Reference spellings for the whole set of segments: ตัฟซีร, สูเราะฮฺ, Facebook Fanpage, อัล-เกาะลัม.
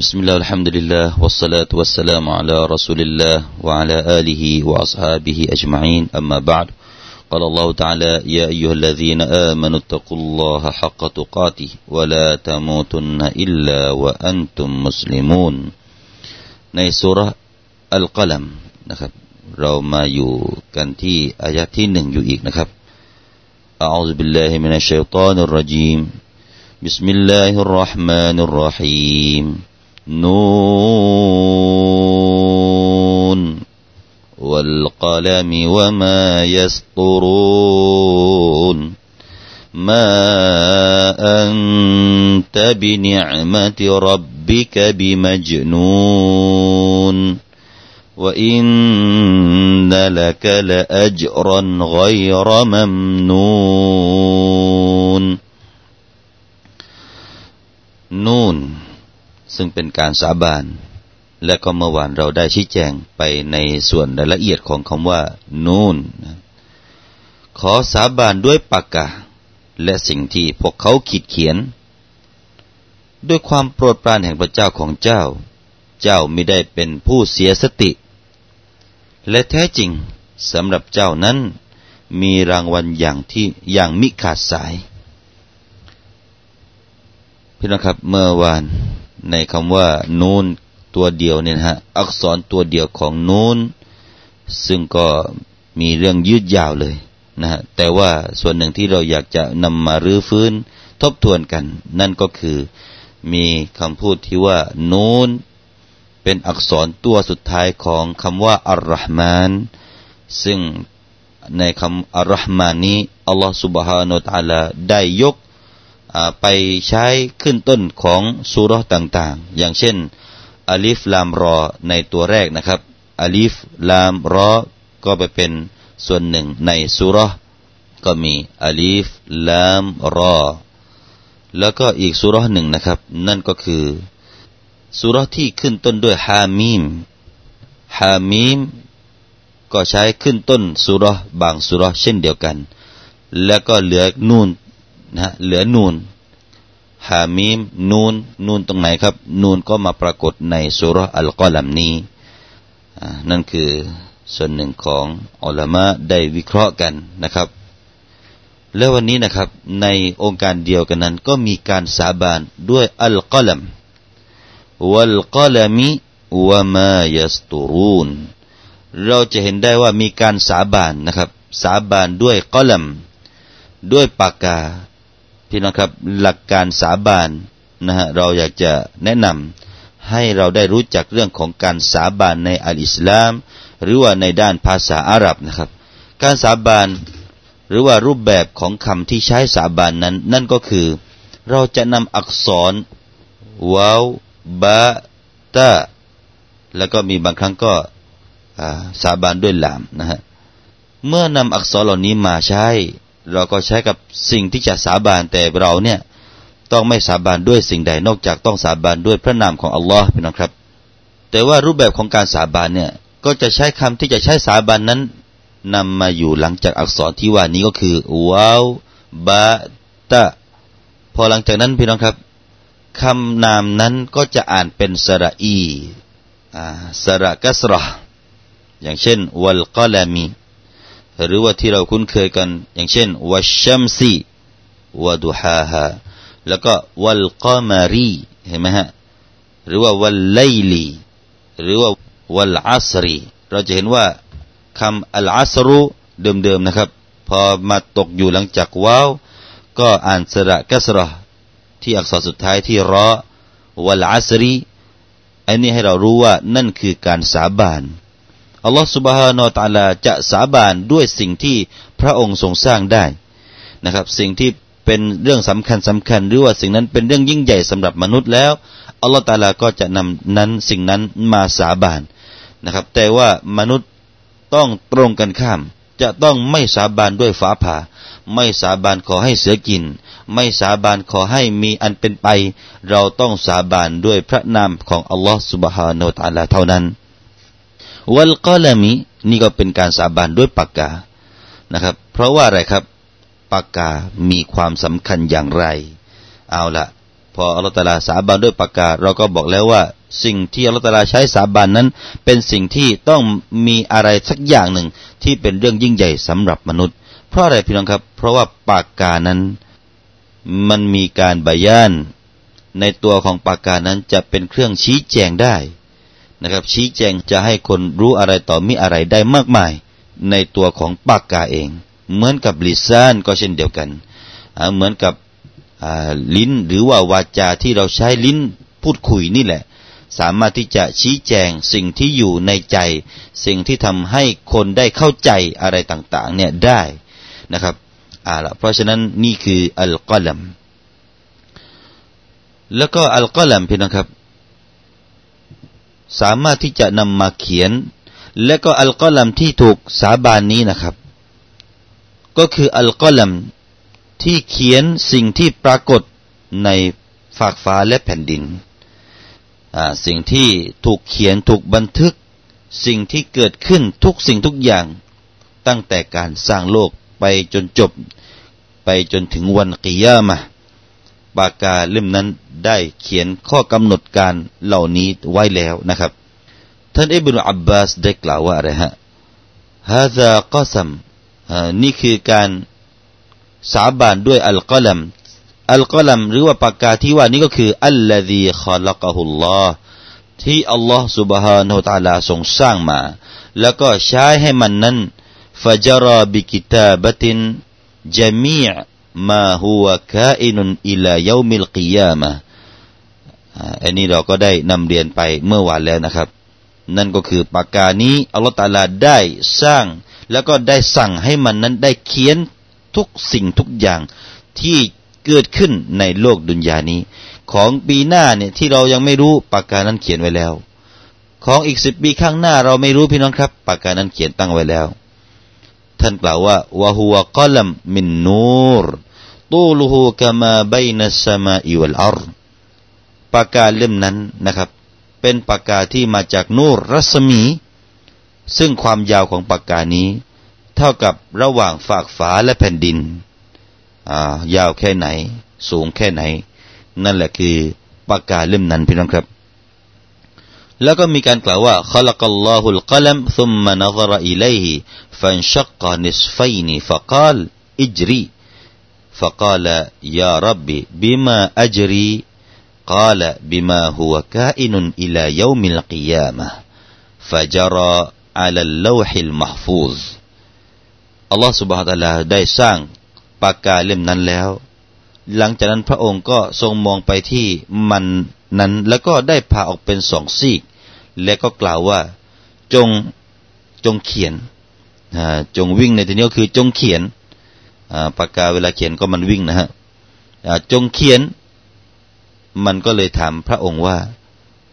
Bismillah, alhamdulillah, wassalatu wassalamu ala rasulillah wa ala alihi wa ashabihi ajma'in, amma ba'd. Qala Allahu ta'ala, ya ayyuhalladhina amanu taqullaha haqqa tuqatih wa la tamutunna illa wa antum muslimun. ในซูเราะห์อัลกะลัมนะครับเรามาอยู่กันที่อายะห์ที่1อยู่อีกนะครับอะอูซุบิลลาฮิมินัชชัยฏอนิรเราะญีมบิสมิลลาฮิรเราะห์มานิรเราะฮีมنون والقلم وما يسطرون ما أنت بنعمة ربك بمجنون وإن لك لأجرا غير ممنون نونซึ่งเป็นการสาบานและก็เมื่อวานเราได้ชี้แจงไปในส่วนรายละเอียดของคำว่านูนขอสาบานด้วยปากกาและสิ่งที่พวกเขาขีดเขียนด้วยความโปรดปรานแห่งพระเจ้าของเจ้าเจ้ามิได้เป็นผู้เสียสติและแท้จริงสำหรับเจ้านั้นมีรางวัลอย่างมิขาดสายพี่น้องครับเมื่อวานในคำว่านูนตัวเดียวเนี่ยฮะอักษรตัวเดียวของนูนซึ่งก็มีเรื่องยืดยาวเลยนะฮะแต่ว่าส่วนหนึ่งที่เราอยากจะนำมารื้อฟื้นทบทวนกันนั่นก็คือมีคำพูดที่ว่านูนเป็นอักษรตัวสุดท้ายของคำว่าอัลเราะห์มานซึ่งในคำอัลเราะห์มานนี้อัลลอฮฺซุบฮานะฮูวะตะอาลาได้ยกไปใช้ขึ้นต้นของซูเราะห์ต่างๆอย่างเช่นอะลิฟลามรอในตัวแรกนะครับอะลิฟลามรอก็ไปเป็นส่วนหนึ่งในซูเราะห์ก็มีอะลิฟลามรอแล้วก็อีกซูเราะห์หนึ่งนะครับนั่นก็คือซูเราะห์ที่ขึ้นต้นด้วยฮามีมฮามีมก็ใช้ขึ้นต้นซูเราะห์บางซูเราะห์เช่นเดียวกันแล้วก็เหลือนูนนะเหลือนูนฮามีมนูนนูนตรงไหนครับนูนก็มาปรากฏในซูเราะห์อัลกอลัมนี้นั่นคือส่วนหนึ่งของอุลามะได้วิเคราะห์กันนะครับและวันนี้นะครับในองค์การเดียวกันนั้นก็มีการสาบานด้วยอัลกอลัมวัลกอลัมิวะมายัสตูรูนเราจะเห็นได้ว่ามีการสาบานนะครับสาบานด้วยกอลัมด้วยปากกาพี่น้องครับหลักการสาบานนะฮะเราอยากจะแนะนำให้เราได้รู้จักเรื่องของการสาบานในอัลอิสลามหรือว่าในด้านภาษาอาหรับนะครับการสาบานหรือว่ารูปแบบของคำที่ใช้สาบานนั้นนั่นก็คือเราจะนำอักษรวาวบะตะแล้วก็มีบางครั้งก็สาบานด้วยลามนะฮะเมื่อนำอักษรเหล่านี้มาใช้เราก็ใช้กับสิ่งที่จะสาบานแต่เราเนี่ยต้องไม่สาบานด้วยสิ่งใดนอกจากต้องสาบานด้วยพระนามของอัลลอฮ์พี่น้องครับแต่ว่ารูปแบบของการสาบานเนี่ยก็จะใช้คำที่จะใช้สาบานนั้นนำมาอยู่หลังจากอักษรที่ว่านี้ก็คือวาวบะตะพอหลังจากนั้นพี่น้องครับคำนามนั้นก็จะอ่านเป็นสระอีสระกัสเราะห์อย่างเช่นวัลกอลามีหรือว่าที่เราคุ้นเคยกันอย่างเช่นวัชชัมซีวะดุฮาฮาแล้วก็วัลกอมารีเห็นไหมฮะหรือว่าวัลไลลีหรือว่าวัลอัสรีเราจะเห็นว่าคำอัลอัสรุเดิมๆนะครับพอมาตกอยู่หลังจากวาวก็อ่านสระกัสเราะห์ที่อักษรสุดท้ายที่รอวัลอัสรีอันนี้ให้เรารู้ว่านั่นคือการสาบานอัลลอฮฺ سبحانه และ تعالى จะสาบานด้วยสิ่งที่พระองค์ทรงสร้างได้นะครับสิ่งที่เป็นเรื่องสำคัญหรือว่าสิ่งนั้นเป็นเรื่องยิ่งใหญ่สำหรับมนุษย์แล้วอัลลอฮฺ تعالى ก็จะนำนั้นสิ่งนั้นมาสาบานนะครับแต่ว่ามนุษย์ต้องตรงกันข้ามจะต้องไม่สาบานด้วยฟ้าผ่าไม่สาบานขอให้เสือกินไม่สาบานขอให้มีอันเป็นไปเราต้องสาบานด้วยพระนามของอัลลอฮฺ سبحانه และ تعالى เท่านั้นวัลกอลามินี่ก็เป็นการสาบานด้วยปากกานะครับเพราะว่าอะไรครับปากกามีความสำคัญอย่างไรเอาละพ ออัลลอฮฺตะอาลาสาบานด้วยปากกาเราก็บอกแล้วว่าสิ่งที่อัลลอฮฺตะอาลาใช้สาบานนั้นเป็นสิ่งที่ต้องมีอะไรสักอย่างหนึ่งที่เป็นเรื่องยิ่งใหญ่สำหรับมนุษย์เพราะอะไรพี่น้องครับเพราะว่าปากกานั้นมันมีการบะยานในตัวของปากกานั้นจะเป็นเครื่องชี้แจงได้นะครับชี้แจงจะให้คนรู้อะไรต่อมิอะไรได้มากมายในตัวของปากกาเองเหมือนกับลิซานก็เช่นเดียวกันเหมือนกับลิ้นหรือว่าวาจาที่เราใช้ลิ้นพูดคุยนี่แหละสามารถที่จะชี้แจงสิ่งที่อยู่ในใจสิ่งที่ทำให้คนได้เข้าใจอะไรต่างๆเนี่ยได้นะครับเพราะฉะนั้นนี่คืออัลกอลัมแล้วก็อัลกอลัมพี่น้องครับสามารถที่จะนำมาเขียนและก็อัลกอลัมที่ถูกสาบานนี้นะครับก็คืออัลกอลัมที่เขียนสิ่งที่ปรากฏในฟากฟ้าและแผ่นดินสิ่งที่ถูกเขียนถูกบันทึกสิ่งที่เกิดขึ้นทุกสิ่งทุกอย่างตั้งแต่การสร้างโลกไปจนจบไปจนถึงวันกิยามะห์ปากกาเล่มนั้นได้เขียนข้อกำหนดการเหล่านี้ไว้แล้วนะครับท่านอิบนุอับบาสได้กล่าวว่าอะไรฮะฮาซากอซัมนี่คือการสาบานด้วยอัลกอลัมหรือว่าปากกาที่ว่านี้ก็คืออัลลซีคอลักะฮุลลอฮที่อัลลอฮฺซุบฮานะฮูวะตะอาลาทรงสร้างมาแล้วก็ใช้ให้มันนั้นฟะจาราบิกิตาบะตินญะมีอ์มาฮูวะกาอินุนอิลายอมิลกิยามะห์อันนี้เราก็ได้นำเรียนไปเมื่อวานแล้วนะครับนั่นก็คือปากกานี้อัลลอฮฺตะอาลาได้สร้างแล้วก็ได้สั่งให้มันนั้นได้เขียนทุกสิ่งทุกอย่างที่เกิดขึ้นในโลกดุนยานี้ของปีหน้าเนี่ยที่เรายังไม่รู้ปากกานั้นเขียนไว้แล้วของอีก10ปีข้างหน้าเราไม่รู้พี่น้องครับปากกานั้นเขียนตั้งไว้แล้วท่านกล่าวว่าวะฮุวะกอลัมมินนูรตูลุฮูกะมาบัยนัสสมาอิวัลอัรฎ์ปากกาเล่มนั้นนะครับเป็นปากกาที่มาจากนูรรัศมีซึ่งความยาวของปากกานี้เท่ากับระหว่างฟากฟ้าและแผ่นดินยาวแค่ไหนสูงแค่ไหนนั่นแหละคือปากกาเล่มนั้นพี่น้องครับแล้วก็มีการกล่าวว่าขลักอัลลอฮุลกะลัมซุมมะนะซะรออิลัยฮิฟันชักกะนิศฟัยนิฟะกาลอิจรีฟะกาลยาร็อบบิบิมาอัจรีกาลบิมาฮุวะกาอินุนอิลายอมิลกิยามะห์ฟะจาราอะลัลลอฮิลมะห์ฟูซอัลลอฮฺซุบฮานะฮูวะตะอาลาได้สร้างปากกาเล่มนั้นแล้วหลังจากนั้นพระองค์ก็ทรงมองไปที่มันนั้นแล้วก็ได้ผ่าออกเป็นสองซีกและก็กล่าวว่าจงเขียนจงวิ่งในที่นี้ก็คือจงเขียนปากกาเวลาเขียนก็มันวิ่งนะฮะจงเขียนมันก็เลยถามพระองค์ว่า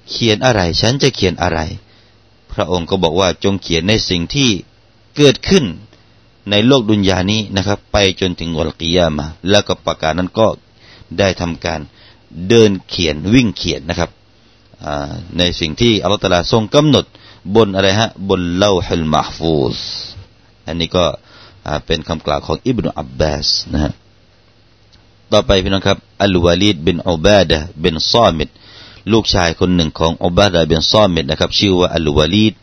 เขียนอะไรฉันจะเขียนอะไรพระองค์ก็บอกว่าจงเขียนในสิ่งที่เกิดขึ้นในโลกดุนยานี้นะครับไปจนถึงวันกิยามะห์แล้วก็ปากกานั้นก็ได้ทำการเดินเขียนวิ่งเขียนนะครับในสิ่งที่อัลลอฮฺตะอาลาทรงกำหนดบนอะไรฮะบนเลาฮิลมะห์ฟูซอันนี้ก็เป็นคำกล่าวของอิบนุอับบาสนะฮะต่อไปพี่น้องครับอัลวาลีดบินอุบาดะห์บินซอมิดลูกชายคนหนึ่งของอุบาดะห์บินซอมิดนะครับชื่อว่าอัลวาลีด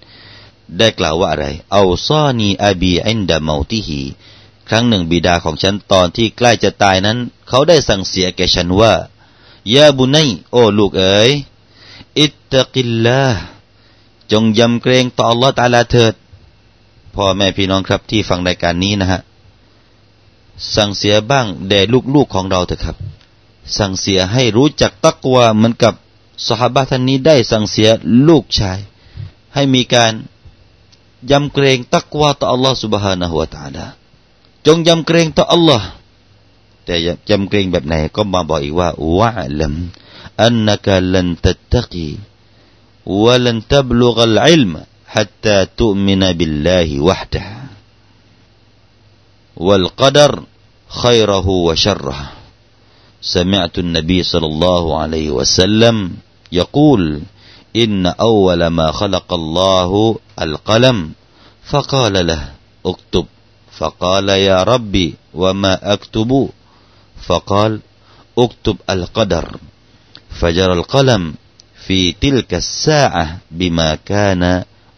ได้กล่าวว่าอะไรเอาซอนีอาบีอินดะเมาติฮีครั้งหนึ่งบิดาของฉันตอนที่ใกล้จะตายนั้นเขาได้สั่งเสียแก่ฉันว่ายาบุนัยโอ้ลูกเอ๋ยอิตตะกิลลาห์จงยำเกรงต่ออัลเลาะห์ตะอาลาเถิดพ่อแม่พี่น้องครับที่ฟังรายการนี้นะฮะสั่งเสียบ้างแด่ลูกๆของเราเถอะครับสั่งเสียให้รู้จักตักวาเหมือนกับซอฮาบะห์ท่านนี้ได้สั่งเสียลูกชายให้มีการยำเกรงตักวาต่อ Allah Subhanahu Wa Taala จงยำเกรงต่อ Allah แต่ยำเกรงแบบไหนก็มาบอกอีกว่าวะลัมอันนะกะลันตัตตะกีวะลันตับลุกะลอิลมะฮัตตาตุอ์มินะบิลลาฮิวะห์ดะฮ์วัลกะดรค็อยเราะฮูวะชัรเราะฮ์ซะมิอะตุนนบีศ็อลลัลลอฮุอะลัยฮิวะซัลลัมยะกูลإن أول ما خلق الله القلم فقال له اكتب فقال يا ربي وما أكتب فقال اكتب القدر فجر القلم في تلك الساعة بما كان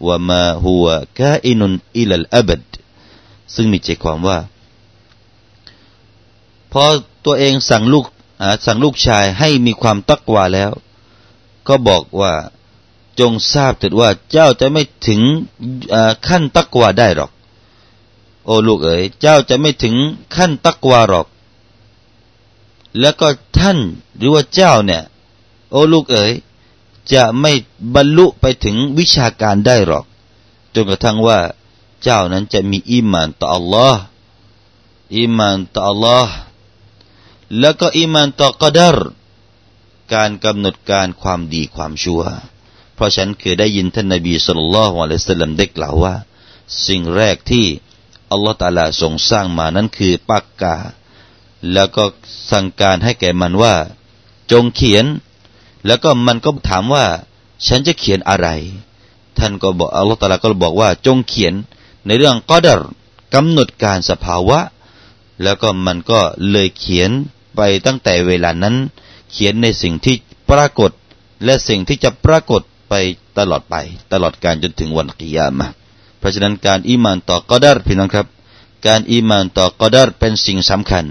وما هو كائن إلى الأبد ซึ่งมีใจความว่าพอตัวเองสั่งลูกชายให้มีความตักวาแล้วก็บอกว่าจงทราบเถิดว่าเจ้าจะไม่ถึงขั้นตักวาได้หรอกโอ้ลูกเอ๋ยเจ้าจะไม่ถึงขั้นตักวาหรอกแล้วก็ท่านหรือว่าเจ้าเนี่ยโอ้ลูกเอ๋ยจะไม่บรรลุไปถึงวิชาการได้หรอกจนกระทั่งว่าเจ้านั้นจะมีอีหม่านต่ออัลลอฮ์อีหม่านต่ออัลลอฮ์แล้วก็อีหม่านต่อกัดรการกำหนดการความดีความชั่วเพราะฉันเคยได้ยินท่านนบีศ็อลลัลลอฮุอะลัยฮิวะซัลลัมได้กล่าวว่าสิ่งแรกที่อัลลอฮ์ตะอาลาทรงสร้างมานั้นคือปากกาแล้วก็สั่งการให้แก่มันว่าจงเขียนแล้วก็มันก็ถามว่าฉันจะเขียนอะไรท่านก็บอกอัลลอฮ์ตะอาลาก็บอกว่าจงเขียนในเรื่องกอดัรกำหนดการสภาวะแล้วก็มันก็เลยเขียนไปตั้งแต่เวลานั้นเขียนในสิ่งที่ปรากฏและสิ่งที่จะปรากฏไปตลอดการจนถึงวันกิยามะห์เพราะฉะนั้นการอีหม่านต่อกอดัรพี่น้องครับการอีหม่านต่อกอดัรเป็นสิ่งสำคัญ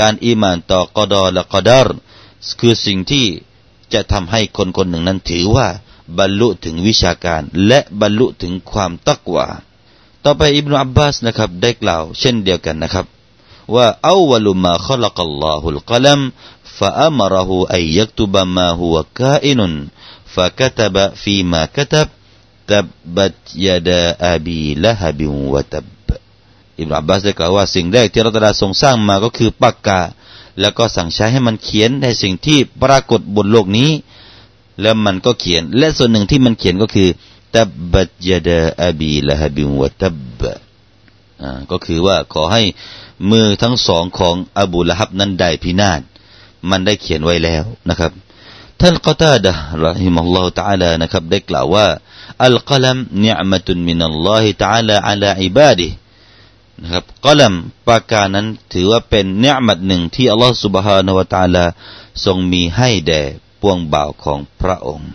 การอีหม่านต่อกอฎอและกอดัรคือสิ่งที่จะทำให้คนคนหนึ่งนั้นถือว่าบรรลุถึงวิชาการและบรรลุถึงความตักวาต่อไปอิบนุอับบาสนะครับได้กล่าวเช่นเดียวกันนะครับว่าอัวลุมาขลักอัลลอฮุลกะลัมฟะอัมเราะฮูอัยยักตุบะมาฮุวะกาอินุนฟะกะตะบะฟีมากะตับตับบัตยะดาอะบีละฮะบิวะตับอิบนุอับบาสได้กล่าวว่าสิ่งแรกที่อัลเลาะห์ตะอาลาทรงสร้างมาก็คือปากกาแล้วก็สั่งใช้ให้มันเขียนในสิ่งที่ปรากฏบนโลกนี้แล้วมันก็เขียนและส่วนหนึ่งที่มันเขียนก็คือตับบัตยะดาอะบีละฮะบิวะตับก็คือว่าขอให้มือทั้งสองของอบูละฮับนั้นได้พินาศมันได้เขียนไว้แล้วนะครับท่านกอตาดะฮ์เราะฮิมะฮุลลอฮุตะอาลานะครับได้กล่าวว่าอัลกะลัมนิอะมะตุนมินัลลอฮิตะอาลาอะลาอิบาดินะครับกะลัมปากกานั้นถือว่าเป็นนิอะมะตหนึ่งที่อัลลอฮ์ซุบฮานะฮูวะตะอาลาทรงมีให้แด่ปวงบ่าวของพระองค์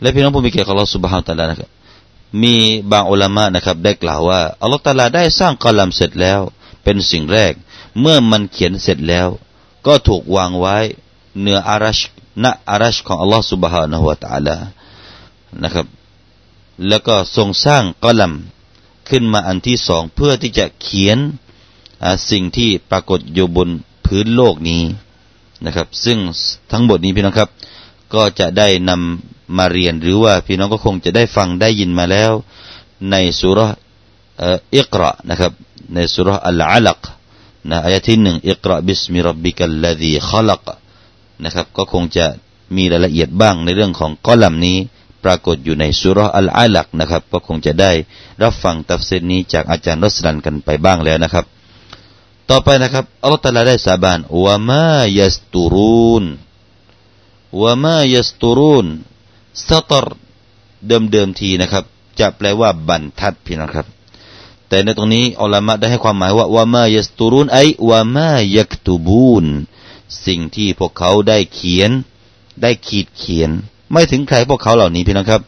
และพี่น้องผู้มีเกียรติของอัลลอฮ์ซุบฮานะฮูวะตะอาลานะครับมีบางอุลามะนะครับได้กล่าวว่าอัลลอฮ์ตะอาลาได้สร้างกะลัมเสร็จแล้วเป็นสิ่งแรกเมื่อมันเขียนเสร็จแล้วก็ถูกวางไว้เหนืออารัชณอารัชของอัลลอฮ์ซุบฮานะฮูวะตะอาลานะครับแล้วก็ทรงสร้างกะลัมขึ้นมาอันที่สองเพื่อที่จะเขียนสิ่งที่ปรากฏอยู่บนพื้นโลกนี้นะครับซึ่งทั้งหมดนี้พี่น้องครับก็จะได้นำมาเรียนหรือว่าพี่น้องก็คงจะได้ฟังได้ยินมาแล้วในซูเราะห์อิกเราะห์นะครับในซูเราะห์อัลอะลักนะอายะที่1อิกเราะห์บิสมิร็อบบิกัลลซีคอลักนะครับก็คงจะมีรายละเอียดบ้างในเรื่องของกอลัมนี้ปรากฏอยู่ในซูเราะห์อัลอะลักนะครับก็คงจะได้รับฟังตัฟซีรนี้จากอาจารย์รสลันกันไปบ้างแล้วนะครับต่อไปนะครับอัลเลาะห์ตะอาลาได้สาบานวะมายัสตูรูนวะมายัสตูรูนสตรเดิมๆทีนะครับจะแปลว่าบรรทัดพี่น้องครับแต่ในตรงนี้อุลามะได้ให้ความหมายว่าวะมายัสตูรูนไอวะมายักตุบูนสิ่งที่พวกเขาได้เขียนได้ขีดเขียนไม่ถึงใครพวกเขาเหล่านี้พี่น้องครับ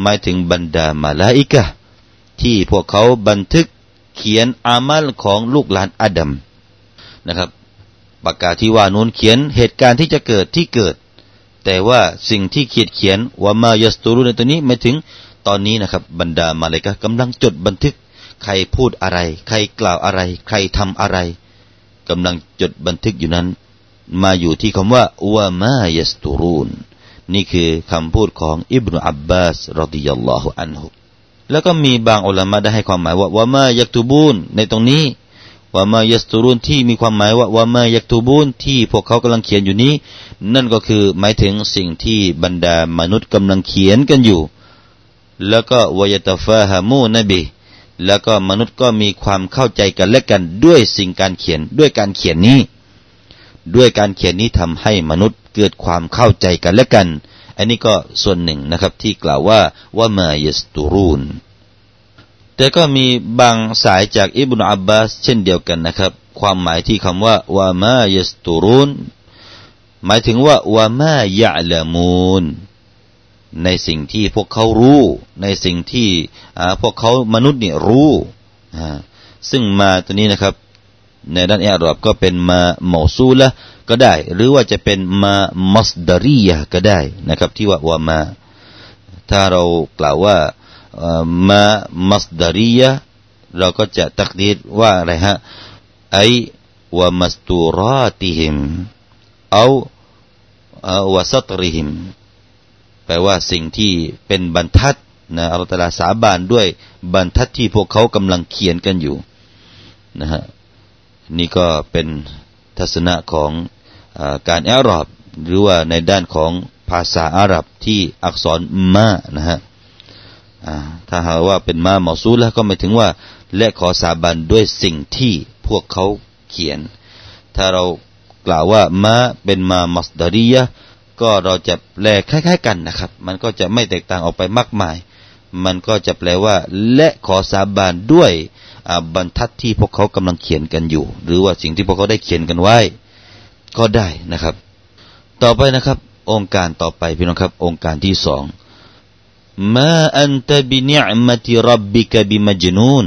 หมายถึงบรรดามาลาอิกะห์ที่พวกเขาบันทึกเขียนอามัลของลูกหลานอาดัมนะครับปากกาที่ว่านู้นเขียนเหตุการณ์ที่จะเกิดแต่ว่าสิ่งที่ขีดเขียนวะมายัสตูรูนในตัวนี้หมายถึงตอนนี้นะครับบรรดามาลาอิกะห์กำลังจดบันทึกใครพูดอะไรใครกล่าวอะไรใครทำอะไรกำลังจดบันทึกอยู่นั้นมาอยู่ที่คำว่าวะมายัสตูรูนนี่คือคำพูดของอิบนุอับบาสรอฎิยัลลอฮุอันฮุแล้วก็มีบางอุลามะได้ให้ความหมายว่าวะมายักตุบูนในตรงนี้วะมายัสตูรูนที่มีความหมายว่าวะมายักตุบูนที่พวกเขากำลังเขียนอยู่นี้นั่นก็คือหมายถึงสิ่งที่บรรดามนุษย์กำลังเขียนกันอยู่แล้วก็วะยะตะฟาฮะมูนะบิแล้วก็มนุษย์ก็มีความเข้าใจกันและกันด้วยสิ่งการเขียนด้วยการเขียนนี้ทำให้มนุษย์เกิดความเข้าใจกันและกันอันนี้ก็ส่วนหนึ่งนะครับที่กล่าวว่าวะมายัสตูรูนแต่ก็มีบางสายจากอิบนุอับบาสเช่นเดียวกันนะครับความหมายที่คำว่าวะมายัสตูรูน หมายถึงว่าวะมายะละมูนในสิ่งที่พวกเขารู้ในสิ่งที่พวกเขามนุษย์เนี่ยรู้ซึ่งมาตัวนี้นะครับในด้านอิอรอบก็เป็นมาเมาซูละก็ได้หรือว่าจะเป็นมามัสดารียะก็ได้นะครับที่ว่าวะมาถ้าเรากล่าวว่ามามัสดารียะเราก็จะตักดีรว่าอะไรฮะไอวะมัสตูราติฮิมเอาวะสัตริฮิมแปลว่าสิ่งที่เป็นบรรทัดนะอัลเลาะห์ตะอาลาสาบานด้วยบรรทัดที่พวกเขากำลังเขียนกันอยู่นะฮะนี่ก็เป็นทัศนะของการอิอรอบหรือว่าในด้านของภาษาอาหรับที่อักษรมานะฮะถ้าหากว่าเป็นมาเมาซูลแล้วก็หมายถึงว่าและขอสาบานด้วยสิ่งที่พวกเขาเขียนถ้าเรากล่าวว่ามาเป็นมามัสดารียะก็เราจะแปลคล้ายๆกันนะครับมันก็จะไม่แตกต่างออกไปมากมายมันก็จะแปลว่าและขอสาบานด้วยบรรทัดที่พวกเขากำลังเขียนกันอยู่หรือว่าสิ่งที่พวกเขาได้เขียนกันไว้ก็ได้นะครับต่อไปนะครับองค์การต่อไปพี่น้องครับองค์การที่สองมาอันตะบินิอ์มะติร็อบบิกะบิมัจญูน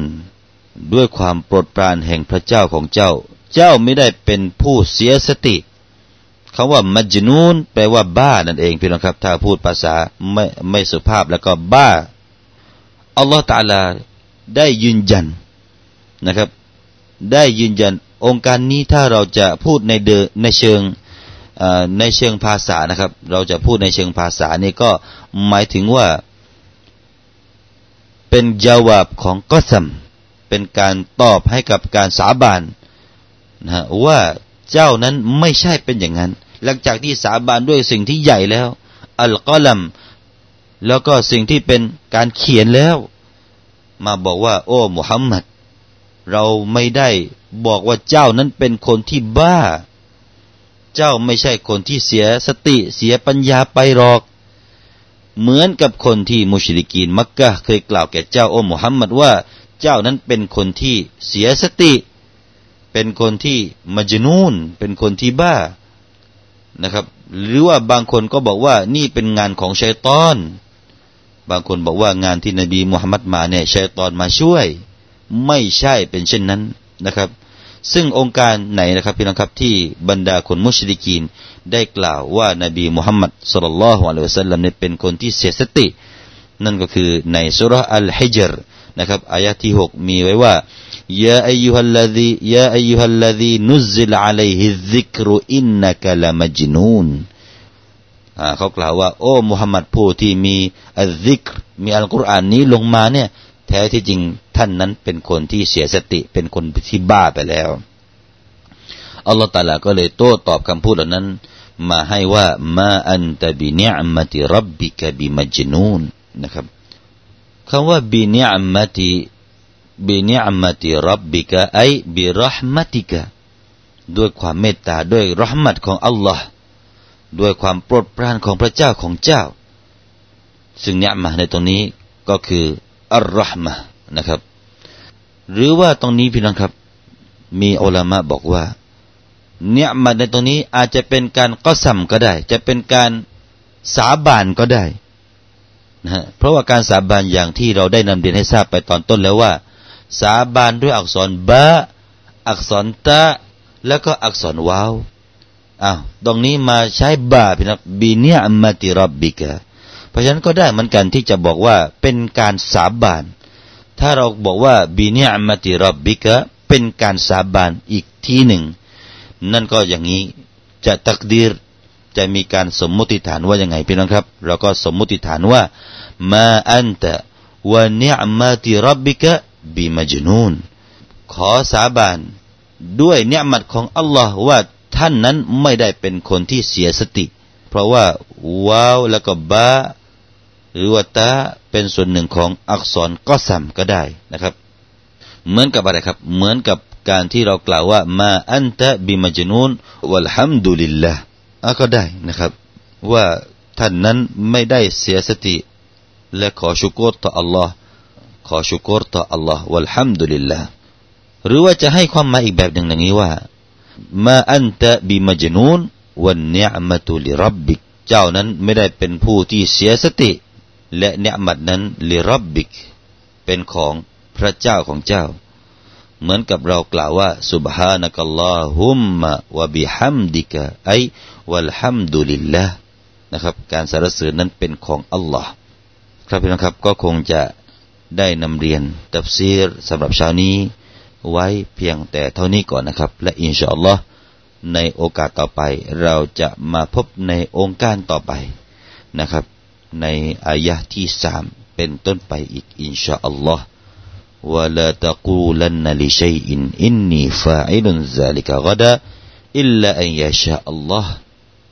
ด้วยความโปรดปรานแห่งพระเจ้าของเจ้าเจ้าไม่ได้เป็นผู้เสียสติคำว่ามัจญูนแปลว่าบ้านั่นเองพี่น้องครับถ้าพูดภาษาไม่สุภาพแล้วก็บ้าอัลลอฮฺตะอาลาได้ยืนยันนะครับได้ยืนยันองค์การนี้ถ้าเราจะพูดในเชิงภาษานะครับเราจะพูดในเชิงภาษานี่ก็หมายถึงว่าเป็นจาวาบของกอซัมเป็นการตอบให้กับการสาบานนะฮะว่าเจ้านั้นไม่ใช่เป็นอย่างนั้นหลังจากที่สาบานด้วยสิ่งที่ใหญ่แล้วอัลกอลัมแล้วก็สิ่งที่เป็นการเขียนแล้วมาบอกว่าโอ้มุฮัมมัดเราไม่ได้บอกว่าเจ้านั้นเป็นคนที่บ้าเจ้าไม่ใช่คนที่เสียสติเสียปัญญาไปหรอกเหมือนกับคนที่มุชริกีนมักกะฮ์เคยกล่าวแก่เจ้าโอ้มุฮัมมัดว่าเจ้านั้นเป็นคนที่เสียสติเป็นคนที่มัจญูนเป็นคนที่บ้านะครับหรือว่าบางคนก็บอกว่านี่เป็นงานของชัยฏอนบางคนบอกว่างานที่นบีมุฮัมมัดมาเนี่ยชัยฏอนมาช่วยไม่ใช่เป็นเช่นนั้นนะครับซึ่งองค์การไหนนะครับพี่น้องครับที่บรรดาคนมุชริกีนได้กล่าวว่านบีมุฮัมมัดศ็อลลัลลอฮุอะลัยฮิวะซัลลัมเนี่ยเป็นคนที่เสียสตินั่นก็คือในซูเราะห์อัลฮิจรนะครับอายะที่6มีไว้ว่ายาอัยยูฮัลลซีนุซซิลอะลัยฮิซิกรุอินนะกะละมัจญูนเขากล่าวว่าโอ้มุฮัมมัดผู้ที่มีอัซซิกรมีอัลกุรอานนี้ลงมาเนี่ยแท้ที่จริงท่านนั้นเป็นคนที่เสียสติเป็นคนที่บ้าไปแล้วอัลลอฮฺตะอาลาก็เลยโต้ตอบคำพูดเหล่านั้นมาให้ว่ามาอันตะบินิอ์มะติร็อบบิกะบิมัจญูนนะครับคำว่าบินิอ์มะติร็อบบิกะไอบิเราะห์มะติกะด้วยความเมตตาด้วยเราะห์มัตของอัลลอฮ์ด้วยความโปรดปรานของพระเจ้าของเจ้าซึ่งนิอ์มะฮ์ในตรงนี้ก็คืออัรเราะห์มะฮ์นะครับหรือว่าตรงนี้พี่น้องครับมีอุลามะบอกว่านิอ์มะฮ์ในตรงนี้อาจจะเป็นการกอซัมก็ได้จะเป็นการสาบานก็ได้นะฮะเพราะว่าการสาบานอย่างที่เราได้นำเรียนให้ทราบไปตอนต้นแล้วว่าสาบานด้วยอักษรบะอักษรตะแล้วก็อักษรวาวตรงนี้มาใช้บะพี่น้องบินิอ์มะติร็อบบิกะเพราะฉะนั้นก็ได้เหมือนกันที่จะบอกว่าเป็นการสาบานถ้าเราบอกว่าบินิอ์มะติร็อบบิกะเป็นการสาบานอีกทีหนึ่งนั่นก็อย่างนี้จะตักดีรจะมีการสมมุติฐานว่ายังไงพี่น้องครับเราก็สมมุติฐานว่ามาอันตะวะนิอ์มะติร็อบบิกะบิมัจญูนขอสาบานด้วยนิอ์มัตของอัลลอฮ์ว่าท่านนั้นไม่ได้เป็นคนที่เสียสติเพราะว่าวาวแล้วก็บะหรือว่าตะเป็นส่วนหนึ่งของอักษรกอซัมก็ได้นะครับเหมือนกับอะไรครับเหมือนกับการที่เรากล่าวว่ามาอันตะบิมัจญูนวัลฮัมดุลิลลาห์ก็ได้นะครับว่าท่านนั้นไม่ได้เสียสติและขอชุกรต่ออัลลอฮ์ขอชุกรต่ออัลลอฮ์วัลฮัมดุลิลลาห์หรือว่าจะให้ความหมายอีกแบบหนึ่งอย่างนี้ว่ามาอันตะบิมัจญูน วันเนียมะตุลิรับบิกเจ้านั้นไม่ได้เป็นผู้ที่เสียสติและเนียมัตนั้นลิรับบิกเป็นของพระเจ้าของเจ้าเหมือนกับเรากล่าวว่าซุบฮานะกัลลอฮุมมะวะบิฮัมดิกะอัยวัลฮัมดุลิลลาห์นะครับการสรรเสริญนั้นเป็นของอัลลอฮ์ครับพี่น้องครับก็คงจะได้นำเรียนตัฟซีรสำหรับเช้านี้ไว้เพียงแต่เท่านี้ก่อนนะครับและอินชาอัลลอฮ์ในโอกาสต่อไปเราจะมาพบในองค์การต่อไปนะครับในอายะห์ที่3เป็นต้นไปอีกอินชาอัลลอฮ์วะลาตะกูลันลิชัยอินอินนีฟาอิลุนซาลิกะกะดะอิลลาอันยะชาอัลลอฮ์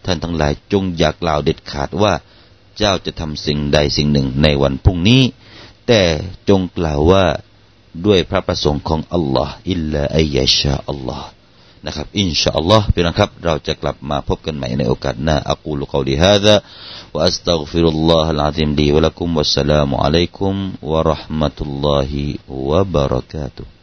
ท่านทั้งหลายจงอย่ากล่าวเด็ดขาดว่าเจ้าจะทำสิ่งใดสิ่งหนึ่งในวันพรุ่งนี้แต่จงกล่าวว่าด้วยพระประสงค์ของอัลลอฮ์อิลลาอัยยะชาอัลลอฮ์นะครับอินชาอัลลอฮ์พี่น้องครับเราจะกลับมาพบกันใหม่ในโอกาสหน้าอะกูลุกอลิฮาซาวะอัสตัฆฟิรุลลอฮุลอะซีมลีวะละกุมวัสสลามุอะลัยกุมวะเราะห์มะตุลลอฮิวะบะเราะกาตุฮ์